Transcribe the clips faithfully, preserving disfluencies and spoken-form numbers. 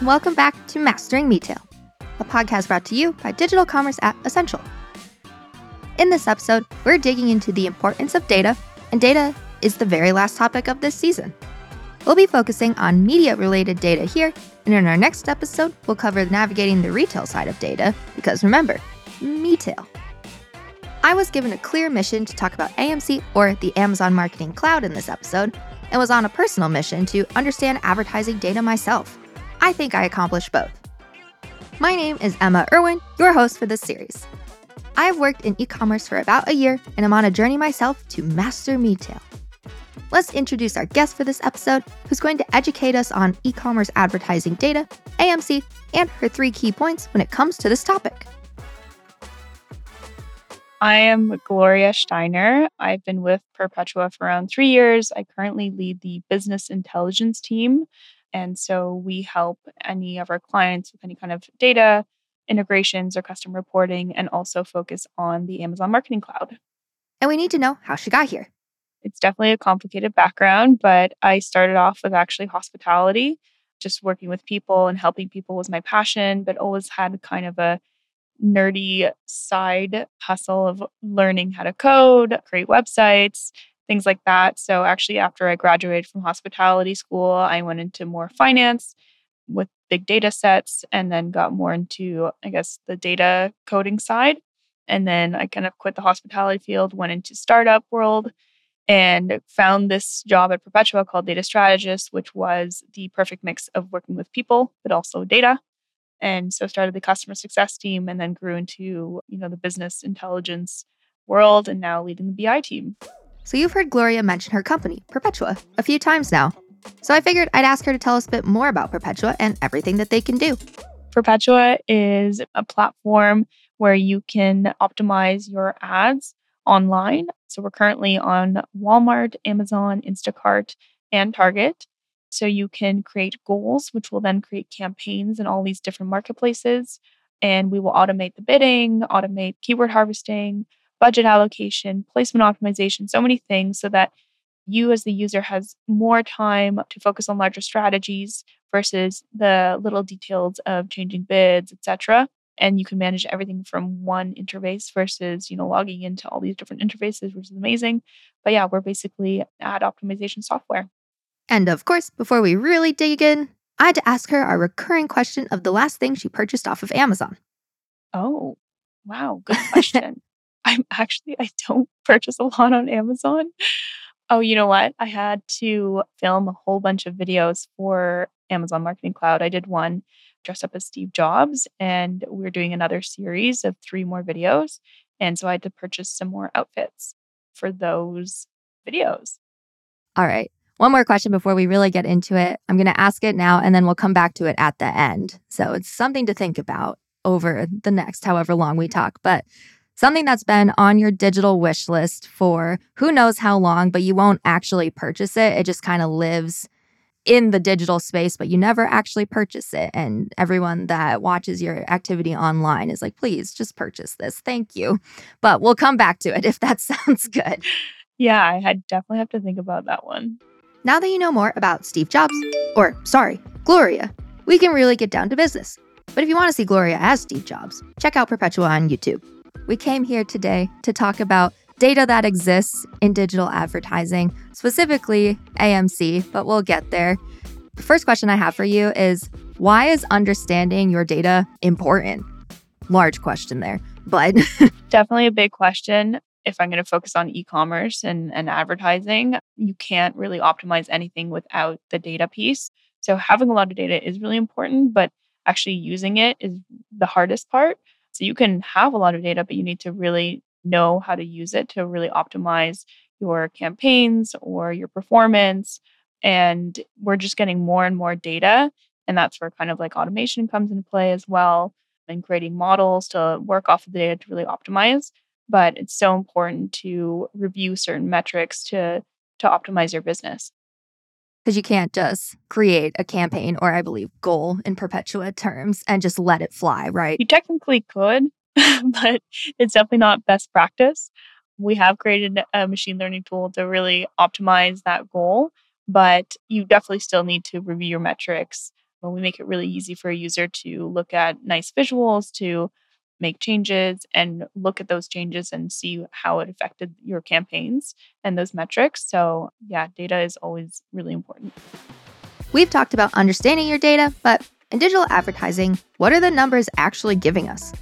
and welcome back to Mastering Retail, a podcast brought to you by Digital Commerce at Essential. In this episode, we're digging into the importance of data, and data is the very last topic of this season. We'll be focusing on media-related data here, and in our next episode, we'll cover navigating the retail side of data, because remember, retail. I was given a clear mission to talk about A M C, or the Amazon Marketing Cloud, in this episode, and was on a personal mission to understand advertising data myself. I think I accomplished both. My name is Emma Irwin, your host for this series. I've worked in e-commerce for about a year, and I'm on a journey myself to master retail. Let's introduce our guest for this episode, who's going to educate us on e-commerce advertising data, A M C, and her three key points when it comes to this topic. I am Gloria Steiner. I've been with Perpetua for around three years. I currently lead the business intelligence team. And so we help any of our clients with any kind of data integrations or custom reporting, and also focus on the Amazon Marketing Cloud. And we need to know how she got here. It's definitely a complicated background, but I started off with actually hospitality. Just working with people and helping people was my passion, but always had kind of a nerdy side hustle of learning how to code, create websites, things like that. So actually, after I graduated from hospitality school, I went into more finance with big data sets, and then got more into, I guess, the data coding side. And then I kind of quit the hospitality field, went into startup world, and found this job at Perpetua called data strategist, which was the perfect mix of working with people, but also data. And so started the customer success team, and then grew into, you know, the business intelligence world, and now leading the B I team. So you've heard Gloria mention her company, Perpetua, a few times now. So I figured I'd ask her to tell us a bit more about Perpetua and everything that they can do. Perpetua is a platform where you can optimize your ads online. So we're currently on Walmart, Amazon, Instacart, and Target. So you can create goals, which will then create campaigns in all these different marketplaces. And we will automate the bidding, automate keyword harvesting, budget allocation, placement optimization, so many things, so that you as the user has more time to focus on larger strategies versus the little details of changing bids, et cetera. And you can manage everything from one interface versus, you know, logging into all these different interfaces, which is amazing. But yeah, we're basically ad optimization software. And of course, before we really dig in, I had to ask her our recurring question of the last thing she purchased off of Amazon. Oh, wow. Good question. I'm actually, I don't purchase a lot on Amazon. Oh, you know what? I had to film a whole bunch of videos for Amazon Marketing Cloud. I did one dressed up as Steve Jobs, and we we're doing another series of three more videos. And so I had to purchase some more outfits for those videos. All right. One more question before we really get into it. I'm going to ask it now, and then we'll come back to it at the end. So it's something to think about over the next however long we talk. But something that's been on your digital wish list for who knows how long, but you won't actually purchase it. It just kind of lives in the digital space, but you never actually purchase it. And everyone that watches your activity online is like, please just purchase this. Thank you. But we'll come back to it if that sounds good. Yeah, I definitely have to think about that one. Now that you know more about Steve Jobs, or sorry, Gloria, we can really get down to business. But if you want to see Gloria as Steve Jobs, check out Perpetua on YouTube. We came here today to talk about data that exists in digital advertising, specifically A M C, but we'll get there. The first question I have for you is, why is understanding your data important? Large question there, but... Definitely a big question. If I'm going to focus on e-commerce and, and advertising, you can't really optimize anything without the data piece. So having a lot of data is really important, but actually using it is the hardest part. So you can have a lot of data, but you need to really know how to use it to really optimize your campaigns or your performance. And we're just getting more and more data. And that's where kind of like automation comes into play as well, and creating models to work off of the data to really optimize. But it's so important to review certain metrics to, to optimize your business. Because you can't just create a campaign, or I believe goal in Perpetua terms, and just let it fly, right? You technically could, but it's definitely not best practice. We have created a machine learning tool to really optimize that goal, but you definitely still need to review your metrics when we make it really easy for a user to look at nice visuals, to make changes and look at those changes and see how it affected your campaigns and those metrics. So yeah, data is always really important. We've talked about understanding your data, but in digital advertising, what are the numbers actually giving us?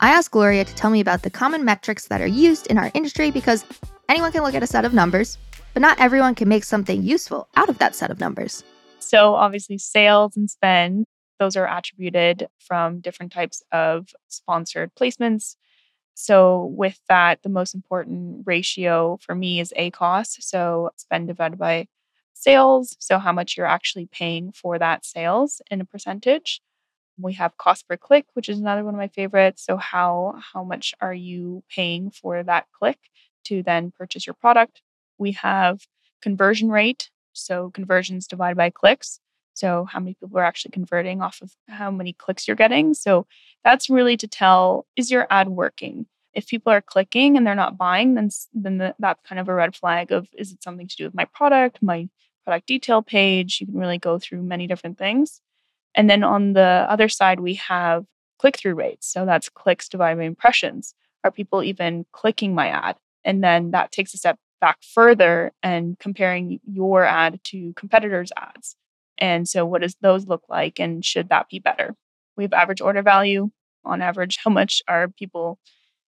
I asked Gloria to tell me about the common metrics that are used in our industry because anyone can look at a set of numbers, but not everyone can make something useful out of that set of numbers. So obviously sales and spend, those are attributed from different types of sponsored placements. So with that, the most important ratio for me is ACoS. So spend divided by sales. So how much you're actually paying for that sales in a percentage. We have cost per click, which is another one of my favorites. So how, how much are you paying for that click to then purchase your product? We have conversion rate. So conversions divided by clicks. So how many people are actually converting off of how many clicks you're getting. So that's really to tell, is your ad working? If people are clicking and they're not buying, then, then the, that's kind of a red flag of, is it something to do with my product, my product detail page? You can really go through many different things. And then on the other side, we have click-through rates. So that's clicks divided by impressions. Are people even clicking my ad? And then that takes a step back further and comparing your ad to competitors' ads. And so what does those look like? And should that be better? We have average order value. On average, how much are people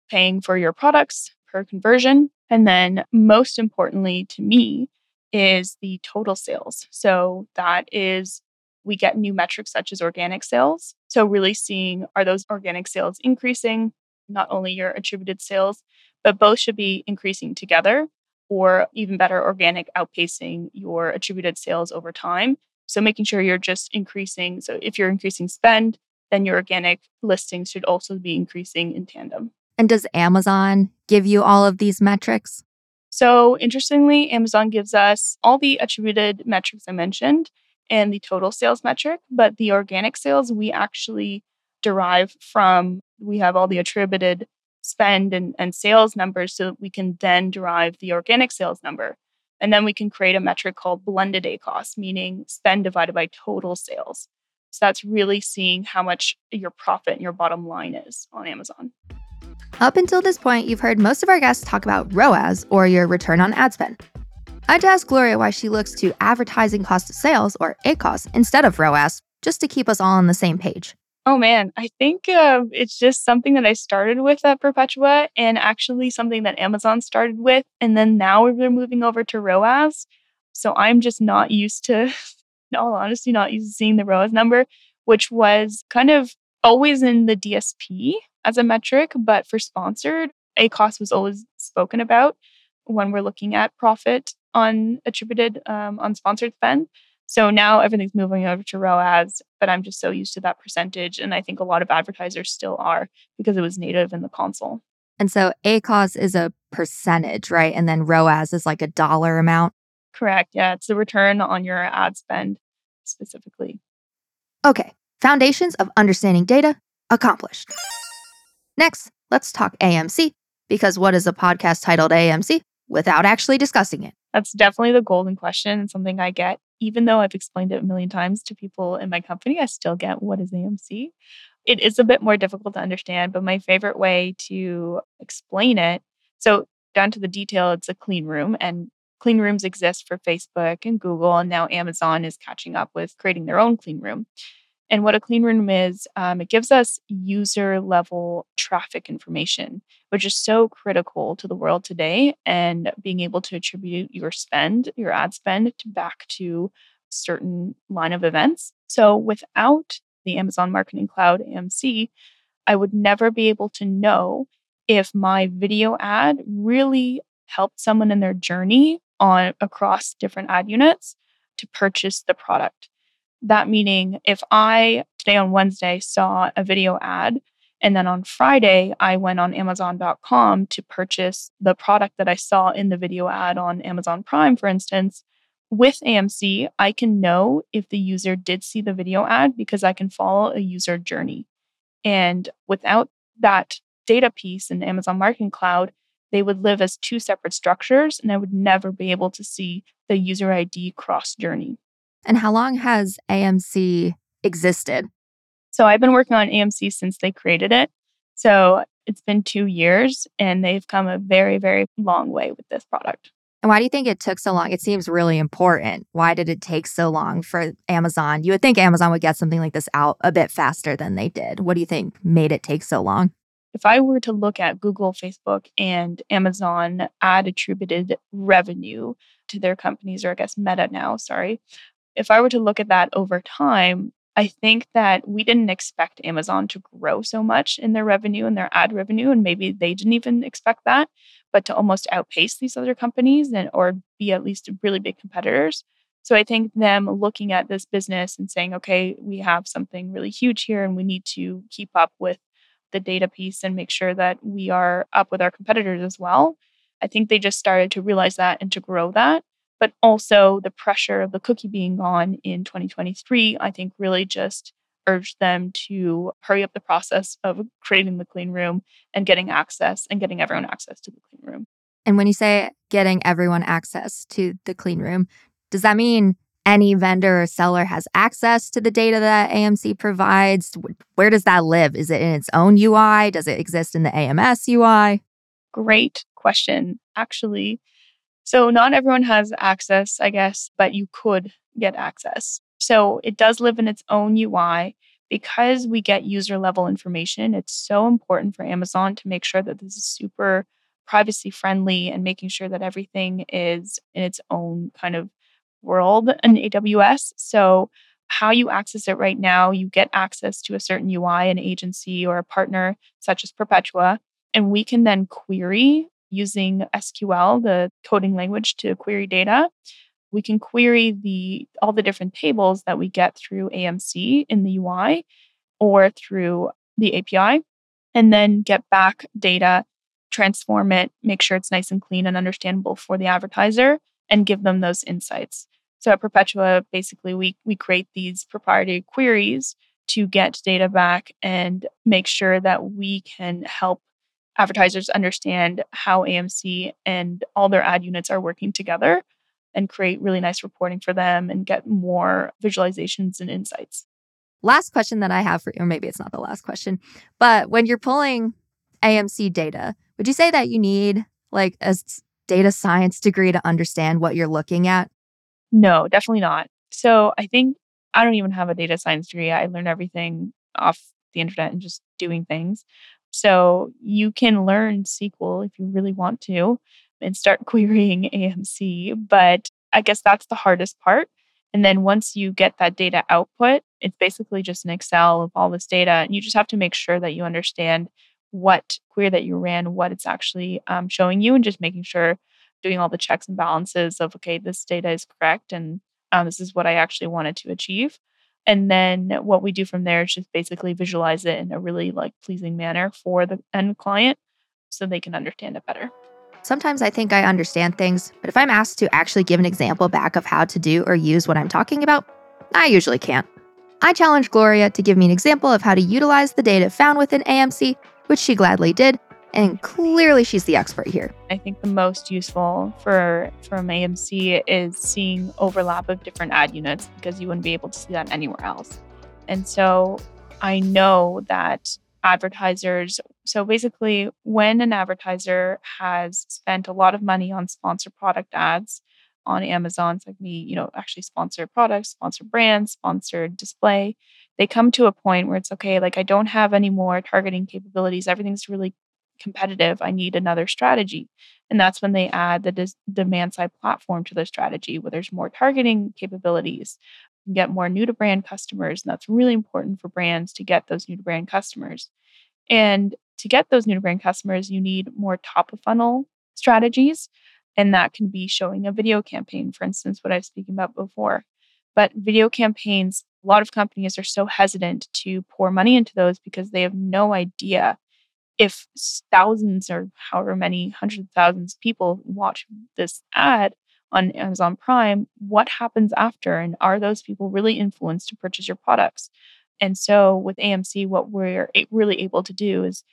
paying for your products per conversion? And then most importantly to me is the total sales. So that is, we get new metrics such as organic sales. So really seeing, are those organic sales increasing? Not only your attributed sales, but both should be increasing together, or even better, organic outpacing your attributed sales over time. So making sure you're just increasing. So if you're increasing spend, then your organic listings should also be increasing in tandem. And does Amazon give you all of these metrics? So interestingly, Amazon gives us all the attributed metrics I mentioned and the total sales metric, but the organic sales we actually derive from, we have all the attributed spend and, and sales numbers so that we can then derive the organic sales number. And then we can create a metric called blended ACoS, meaning spend divided by total sales. So that's really seeing how much your profit and your bottom line is on Amazon. Up until this point, you've heard most of our guests talk about ROAS, or your return on ad spend. I had to ask Gloria why she looks to advertising cost of sales, or ACoS, instead of ROAS, just to keep us all on the same page. Oh man, I think uh, it's just something that I started with at Perpetua, and actually something that Amazon started with. And then now we're moving over to ROAS. So I'm just not used to, in all honesty, not used to seeing the ROAS number, which was kind of always in the D S P as a metric. But for sponsored, ACoS was always spoken about when we're looking at profit on attributed, um, on sponsored spend. So now everything's moving over to ROAS, but I'm just so used to that percentage. And I think a lot of advertisers still are because it was native in the console. And so ACoS is a percentage, right? And then ROAS is like a dollar amount? Correct. Yeah, it's the return on your ad spend specifically. Okay, foundations of understanding data accomplished. Next, let's talk A M C, because what is a podcast titled A M C without actually discussing it? That's definitely the golden question and something I get. Even though I've explained it a million times to people in my company, I still get, what is A M C? It is a bit more difficult to understand, but my favorite way to explain it, so down to the detail, it's a clean room. And clean rooms exist for Facebook and Google. And now Amazon is catching up with creating their own clean room. And what a clean room is, um, it gives us user-level traffic information, which is so critical to the world today, and being able to attribute your spend, your ad spend, to back to a certain line of events. So without the Amazon Marketing Cloud, A M C, I would never be able to know if my video ad really helped someone in their journey on across different ad units to purchase the product. That meaning, if I today on Wednesday saw a video ad, and then on Friday, I went on Amazon dot com to purchase the product that I saw in the video ad on Amazon Prime, for instance, with A M C, I can know if the user did see the video ad because I can follow a user journey. And without that data piece in Amazon Marketing Cloud, they would live as two separate structures, and I would never be able to see the user I D cross journey. And how long has A M C existed? So I've been working on A M C since they created it. So it's been two years and they've come a very, very long way with this product. And why do you think it took so long? It seems really important. Why did it take so long for Amazon? You would think Amazon would get something like this out a bit faster than they did. What do you think made it take so long? If I were to look at Google, Facebook, and Amazon ad attributed revenue to their companies, or I guess Meta now, sorry. If I were to look at that over time, I think that we didn't expect Amazon to grow so much in their revenue and their ad revenue, and maybe they didn't even expect that, but to almost outpace these other companies and or be at least really big competitors. So I think them looking at this business and saying, okay, we have something really huge here and we need to keep up with the data piece and make sure that we are up with our competitors as well. I think they just started to realize that and to grow that. But also the pressure of the cookie being gone in twenty twenty-three, I think really just urged them to hurry up the process of creating the clean room and getting access and getting everyone access to the clean room. And when you say getting everyone access to the clean room, does that mean any vendor or seller has access to the data that A M C provides? Where does that live? Is it in its own U I? Does it exist in the A M S U I? Great question, actually. So not everyone has access, I guess, but you could get access. So it does live in its own U I. Because we get user-level information, it's so important for Amazon to make sure that this is super privacy-friendly and making sure that everything is in its own kind of world in A W S. So how you access it right now, you get access to a certain U I, an agency, or a partner such as Perpetua, and we can then query using S Q L, the coding language to query data. We can query the all the different tables that we get through A M C in the U I or through the A P I, and then get back data, transform it, make sure it's nice and clean and understandable for the advertiser, and give them those insights. So at Perpetua, basically, we, we create these proprietary queries to get data back and make sure that we can help advertisers understand how A M C and all their ad units are working together and create really nice reporting for them and get more visualizations and insights. Last question that I have for you, or maybe it's not the last question, but when you're pulling A M C data, would you say that you need like a data science degree to understand what you're looking at? No, definitely not. So I think I don't even have a data science degree. I learned everything off the internet and just doing things. So you can learn S Q L if you really want to and start querying A M C. But I guess that's the hardest part. And then once you get that data output, it's basically just an Excel of all this data. And you just have to make sure that you understand what query that you ran, what it's actually um, showing you, and just making sure, doing all the checks and balances of, okay, this data is correct and um, this is what I actually wanted to achieve. And then what we do from there is just basically visualize it in a really like pleasing manner for the end client so they can understand it better. Sometimes I think I understand things, but if I'm asked to actually give an example back of how to do or use what I'm talking about, I usually can't. I challenged Gloria to give me an example of how to utilize the data found within A M C, which she gladly did. And clearly she's the expert here. I think the most useful for from A M C is seeing overlap of different ad units because you wouldn't be able to see that anywhere else. And so I know that advertisers, so basically when an advertiser has spent a lot of money on sponsored product ads on Amazon, it's like me, you know, actually sponsored products, sponsored brands, sponsored display, they come to a point where it's okay, like I don't have any more targeting capabilities. Everything's really competitive. I need another strategy. And that's when they add the dis- demand side platform to their strategy, where there's more targeting capabilities, you get more new to brand customers. And that's really important for brands to get those new to brand customers. And to get those new to brand customers, you need more top of funnel strategies. And that can be showing a video campaign, for instance, what I was speaking about before. But video campaigns, a lot of companies are so hesitant to pour money into those because they have no idea if thousands or however many hundreds of thousands of people watch this ad on Amazon Prime, what happens after? And are those people really influenced to purchase your products? And so with A M C, what we're really able to do is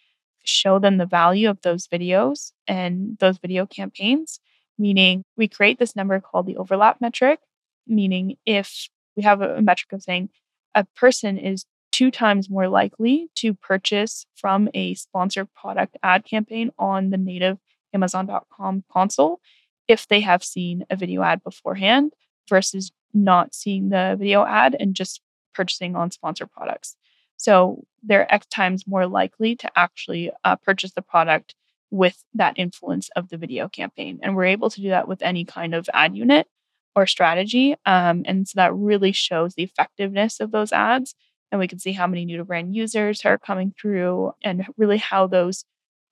show them the value of those videos and those video campaigns, meaning we create this number called the overlap metric, meaning if we have a metric of saying a person is two times more likely to purchase from a sponsored product ad campaign on the native Amazon dot com console if they have seen a video ad beforehand versus not seeing the video ad and just purchasing on sponsored products. So they're X times more likely to actually uh, purchase the product with that influence of the video campaign. And we're able to do that with any kind of ad unit or strategy. Um, and so that really shows the effectiveness of those ads. And we can see how many new-to-brand users are coming through and really how those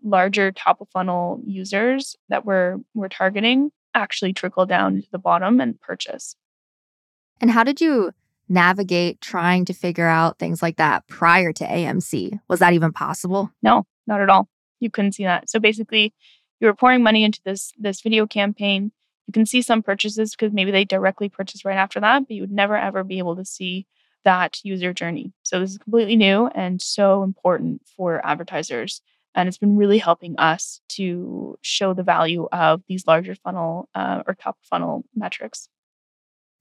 larger top-of-funnel users that we're, we're targeting actually trickle down to the bottom and purchase. And how did you navigate trying to figure out things like that prior to A M C? Was that even possible? No, not at all. You couldn't see that. So basically, you were pouring money into this, this video campaign. You can see some purchases because maybe they directly purchased right after that, but you would never, ever be able to see that user journey. So this is completely new and so important for advertisers. And it's been really helping us to show the value of these larger funnel uh, or top funnel metrics.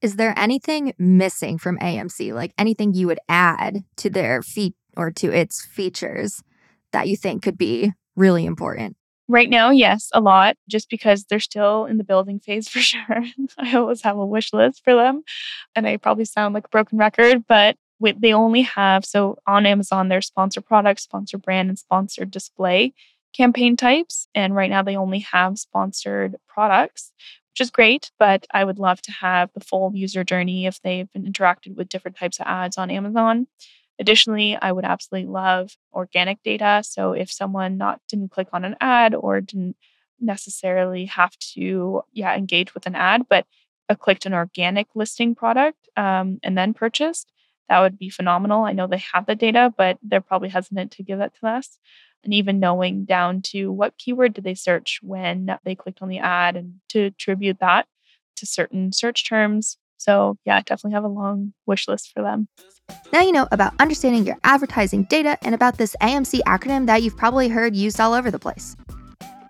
Is there anything missing from A M C, like anything you would add to their feat or to its features that you think could be really important? Right now, yes, a lot, just because they're still in the building phase for sure. I always have a wish list for them, and I probably sound like a broken record, but we, they only have, so on Amazon, there's sponsored products, sponsored brand, and sponsored display campaign types. And right now, they only have sponsored products, which is great, but I would love to have the full user journey if they've been interacted with different types of ads on Amazon. Additionally, I would absolutely love organic data. So if someone not didn't click on an ad or didn't necessarily have to yeah, engage with an ad, but clicked an organic listing product um, and then purchased, that would be phenomenal. I know they have the data, but they're probably hesitant to give that to us. And even knowing down to what keyword did they search when they clicked on the ad and to attribute that to certain search terms. So yeah, I definitely have a long wish list for them. Now you know about understanding your advertising data and about this A M C acronym that you've probably heard used all over the place.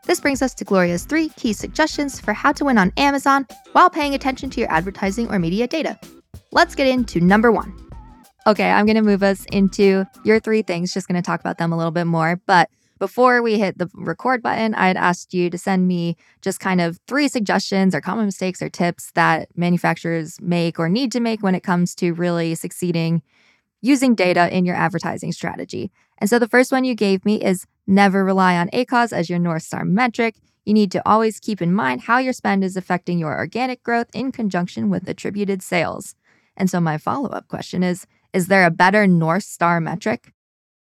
This brings us to Gloria's three key suggestions for how to win on Amazon while paying attention to your advertising or media data. Let's get into number one. Okay, I'm going to move us into your three things, just going to talk about them a little bit more. But before we hit the record button, I had asked you to send me just kind of three suggestions or common mistakes or tips that manufacturers make or need to make when it comes to really succeeding using data in your advertising strategy. And so the first one you gave me is never rely on ACoS as your North Star metric. You need to always keep in mind how your spend is affecting your organic growth in conjunction with attributed sales. And so my follow-up question is, is there a better North Star metric?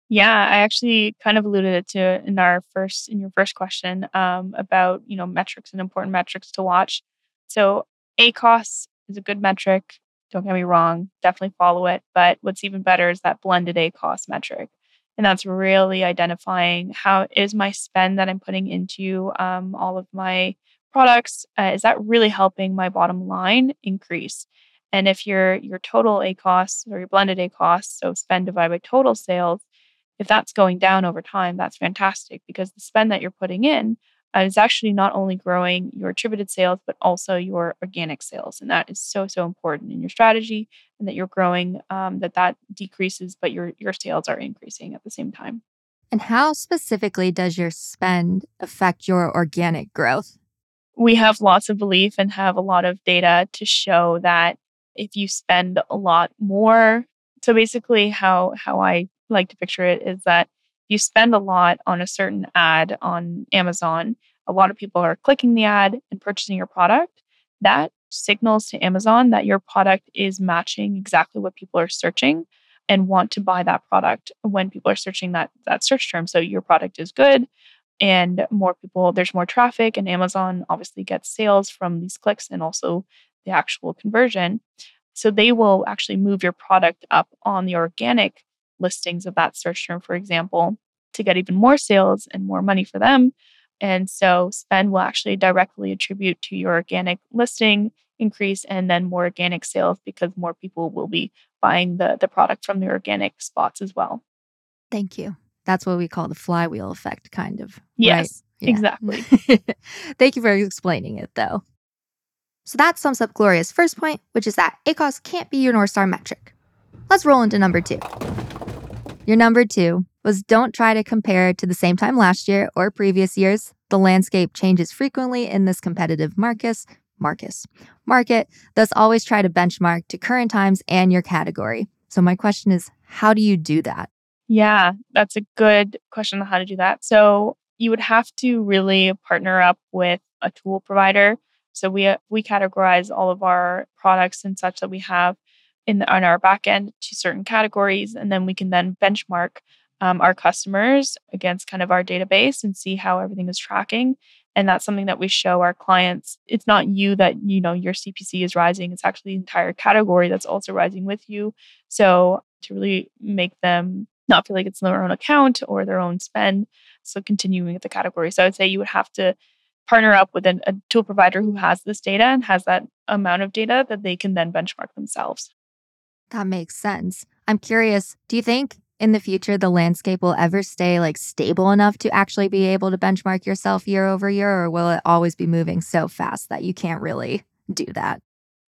Yeah, I actually kind of alluded it to in our first in your first question um, about, you know, metrics and important metrics to watch. So ACoS is a good metric. Don't get me wrong. Definitely follow it. But what's even better is that blended ACoS metric. And that's really identifying how is my spend that I'm putting into um, all of my products. Uh, is that really helping my bottom line increase? And if your your total ACoS or your blended ACoS, so spend divided by total sales, if that's going down over time, that's fantastic because the spend that you're putting in uh, is actually not only growing your attributed sales, but also your organic sales. And that is so, so important in your strategy and that you're growing, um, that that decreases, but your your sales are increasing at the same time. And how specifically does your spend affect your organic growth? We have lots of belief and have a lot of data to show that if you spend a lot more, so basically how how I like to picture it is that you spend a lot on a certain ad on Amazon. A lot of people are clicking the ad and purchasing your product. That signals to Amazon that your product is matching exactly what people are searching and want to buy that product when people are searching that that search term. So your product is good and more people, there's more traffic, and Amazon obviously gets sales from these clicks and also the actual conversion. So they will actually move your product up on the organic listings of that search term, for example, to get even more sales and more money for them. And so spend will actually directly attribute to your organic listing increase and then more organic sales because more people will be buying the, the product from the organic spots as well. Thank you. That's what we call the flywheel effect, kind of. Yes, right? Yeah. Exactly. Thank you for explaining it, though. So that sums up Gloria's first point, which is that ACoS can't be your North Star metric. Let's roll into number two. Your number two was don't try to compare to the same time last year or previous years. The landscape changes frequently in this competitive market. Marcus. Market, thus always try to benchmark to current times and your category. So my question is, how do you do that? Yeah, that's a good question on how to do that. So you would have to really partner up with a tool provider. So we we categorize all of our products and such that we have in the, on our backend to certain categories, and then we can then benchmark um, our customers against kind of our database and see how everything is tracking. And that's something that we show our clients. It's not you that, you know, your C P C is rising. It's actually the entire category that's also rising with you. So to really make them not feel like it's their own account or their own spend. So continuing with the category. So I would say you would have to partner up with an, a tool provider who has this data and has that amount of data that they can then benchmark themselves. That makes sense. I'm curious, do you think in the future, the landscape will ever stay like stable enough to actually be able to benchmark yourself year over year, or will it always be moving so fast that you can't really do that?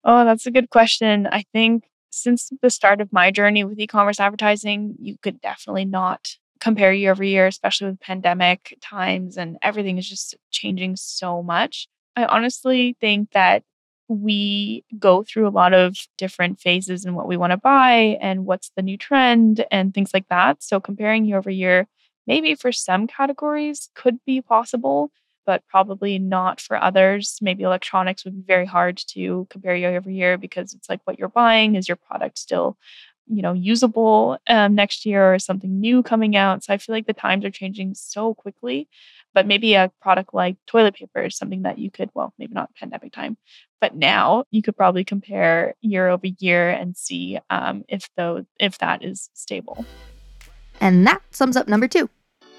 Oh, that's a good question. I think since the start of my journey with e-commerce advertising, you could definitely not compare year over year, especially with pandemic times and everything is just changing so much. I honestly think that we go through a lot of different phases in what we want to buy and what's the new trend and things like that. So comparing year over year, maybe for some categories could be possible, but probably not for others. Maybe electronics would be very hard to compare year over year because it's like what you're buying. Is your product still, you know, usable um, next year, or is something new coming out? So I feel like the times are changing so quickly. But maybe a product like toilet paper is something that you could, well, maybe not pandemic time, but now you could probably compare year over year and see um, if though if that is stable. And that sums up number two.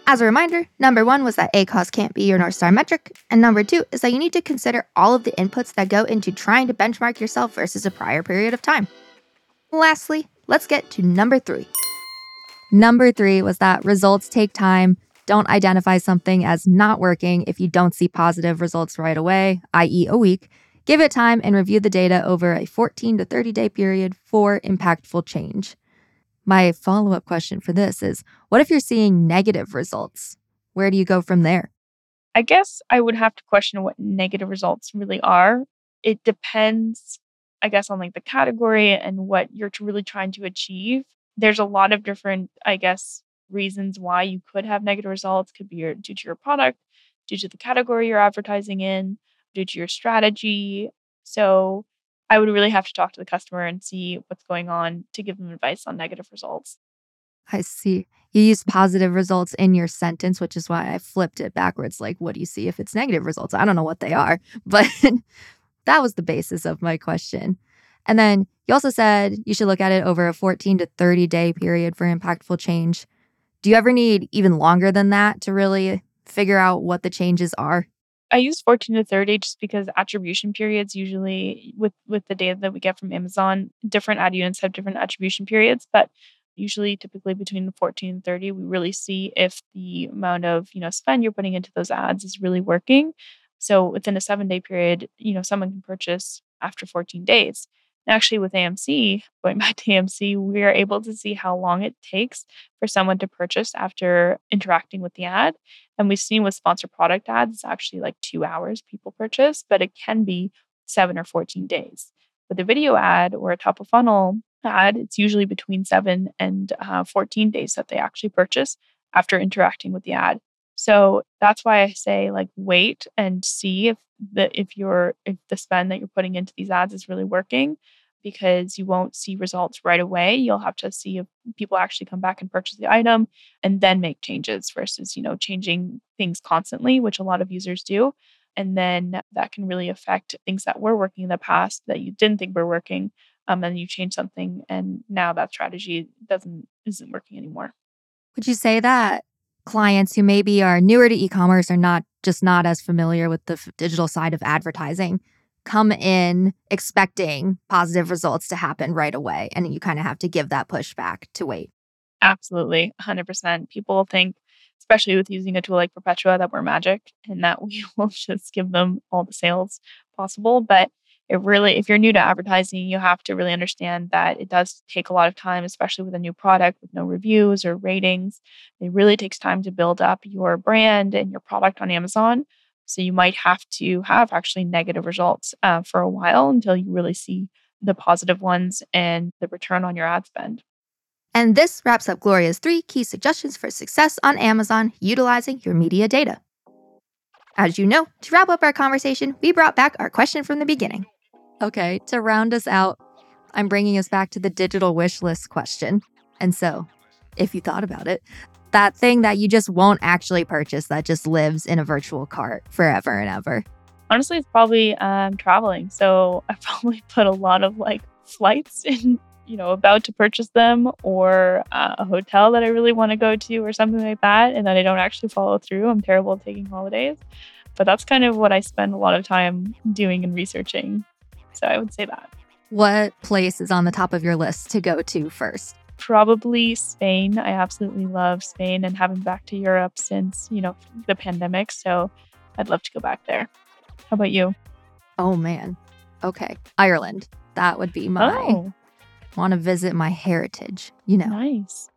As a reminder, number one was that ACoS can't be your North Star metric. And number two is that you need to consider all of the inputs that go into trying to benchmark yourself versus a prior period of time. Lastly, let's get to number three. Number three was that results take time. Don't identify something as not working if you don't see positive results right away, that is a week. Give it time and review the data over a fourteen to thirty day period for impactful change. My follow-up question for this is, what if you're seeing negative results? Where do you go from there? I guess I would have to question what negative results really are. It depends, I guess, on like the category and what you're really trying to achieve. There's a lot of different, I guess, reasons why you could have negative results. Could be your, due to your product, due to the category you're advertising in, due to your strategy. So I would really have to talk to the customer and see what's going on to give them advice on negative results. I see. You use positive results in your sentence, which is why I flipped it backwards. Like, what do you see if it's negative results? I don't know what they are, but that was the basis of my question. And then you also said you should look at it over a fourteen to thirty day period for impactful change. Do you ever need even longer than that to really figure out what the changes are? I use fourteen to thirty just because attribution periods usually with, with the data that we get from Amazon, different ad units have different attribution periods, but usually typically between fourteen and thirty, we really see if the amount of, you know, spend you're putting into those ads is really working. So within a seven day period, you know, someone can purchase after fourteen days. Actually, with A M C, going back to A M C, we are able to see how long it takes for someone to purchase after interacting with the ad. And we've seen with sponsored product ads, it's actually like two hours people purchase, but it can be seven or fourteen days. With a video ad or a top of funnel ad, it's usually between seven and fourteen days that they actually purchase after interacting with the ad. So that's why I say like wait and see if the if you're if the spend that you're putting into these ads is really working, because you won't see results right away. You'll have to see if people actually come back and purchase the item and then make changes versus, you know, changing things constantly, which a lot of users do. And then that can really affect things that were working in the past that you didn't think were working. Um, and you change something and now that strategy doesn't isn't working anymore. Would you say that clients who maybe are newer to e-commerce or not just not as familiar with the f- digital side of advertising come in expecting positive results to happen right away, and you kind of have to give that pushback to wait? Absolutely, one hundred percent. People think, especially with using a tool like Perpetua, that we're magic and that we will just give them all the sales possible. But it really, if you're new to advertising, you have to really understand that it does take a lot of time, especially with a new product with no reviews or ratings. It really takes time to build up your brand and your product on Amazon. So you might have to have actually negative results uh, for a while until you really see the positive ones and the return on your ad spend. And this wraps up Gloria's three key suggestions for success on Amazon utilizing your media data. As you know, to wrap up our conversation, we brought back our question from the beginning. Okay, to round us out, I'm bringing us back to the digital wish list question. And so, if you thought about it, that thing that you just won't actually purchase that just lives in a virtual cart forever and ever. Honestly, it's probably um, traveling. So I probably put a lot of like flights in, you know, about to purchase them, or uh, a hotel that I really want to go to or something like that. And then I don't actually follow through. I'm terrible at taking holidays. But that's kind of what I spend a lot of time doing and researching. So I would say that. What place is on the top of your list to go to first? Probably Spain. I absolutely love Spain and haven't been back to Europe since, you know, the pandemic. So I'd love to go back there. How about you? Oh, man. Okay. Ireland. That would be my... Oh. Want to visit my heritage, you know. Nice.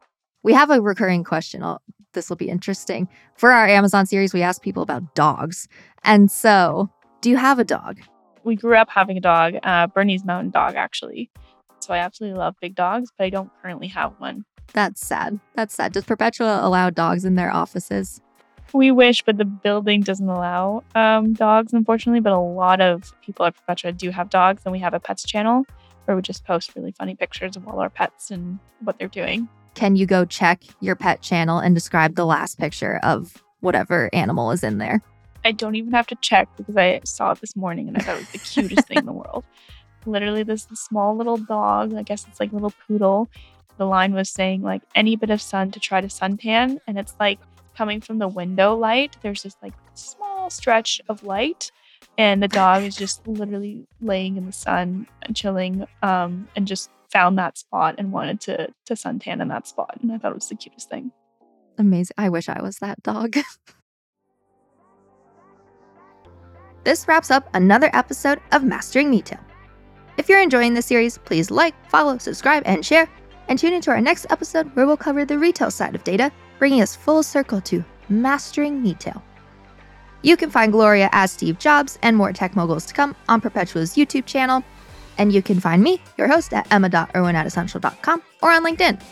We have a recurring question. I'll, this will be interesting. For our Amazon series, we ask people about dogs. And so, do you have a dog? We grew up having a dog, uh, Bernese Mountain Dog, actually. So I absolutely love big dogs, but I don't currently have one. That's sad. That's sad. Does Perpetua allow dogs in their offices? We wish, but the building doesn't allow um, dogs, unfortunately. But a lot of people at Perpetua do have dogs, and we have a pets channel where we just post really funny pictures of all our pets and what they're doing. Can you go check your pet channel and describe the last picture of whatever animal is in there? I don't even have to check because I saw it this morning and I thought it was the cutest thing in the world. Literally this small little dog, I guess it's like a little poodle. The line was saying like any bit of sun to try to suntan. And it's like coming from the window light. There's this like small stretch of light. And the dog is just literally laying in the sun and chilling um, and just found that spot and wanted to to suntan in that spot. And I thought it was the cutest thing. Amazing. I wish I was that dog. This wraps up another episode of Mastering Retail. If you're enjoying this series, please like, follow, subscribe, and share. And tune into our next episode where we'll cover the retail side of data, bringing us full circle to Mastering Retail. You can find Gloria as Steve Jobs and more tech moguls to come on Perpetua's YouTube channel. And you can find me, your host, at emma dot irwin at essential dot com or on LinkedIn.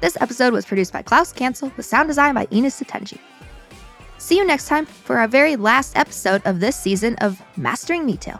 This episode was produced by Klaus Cancel with sound design by Enis Satengi. See you next time for our very last episode of this season of Mastering Retail.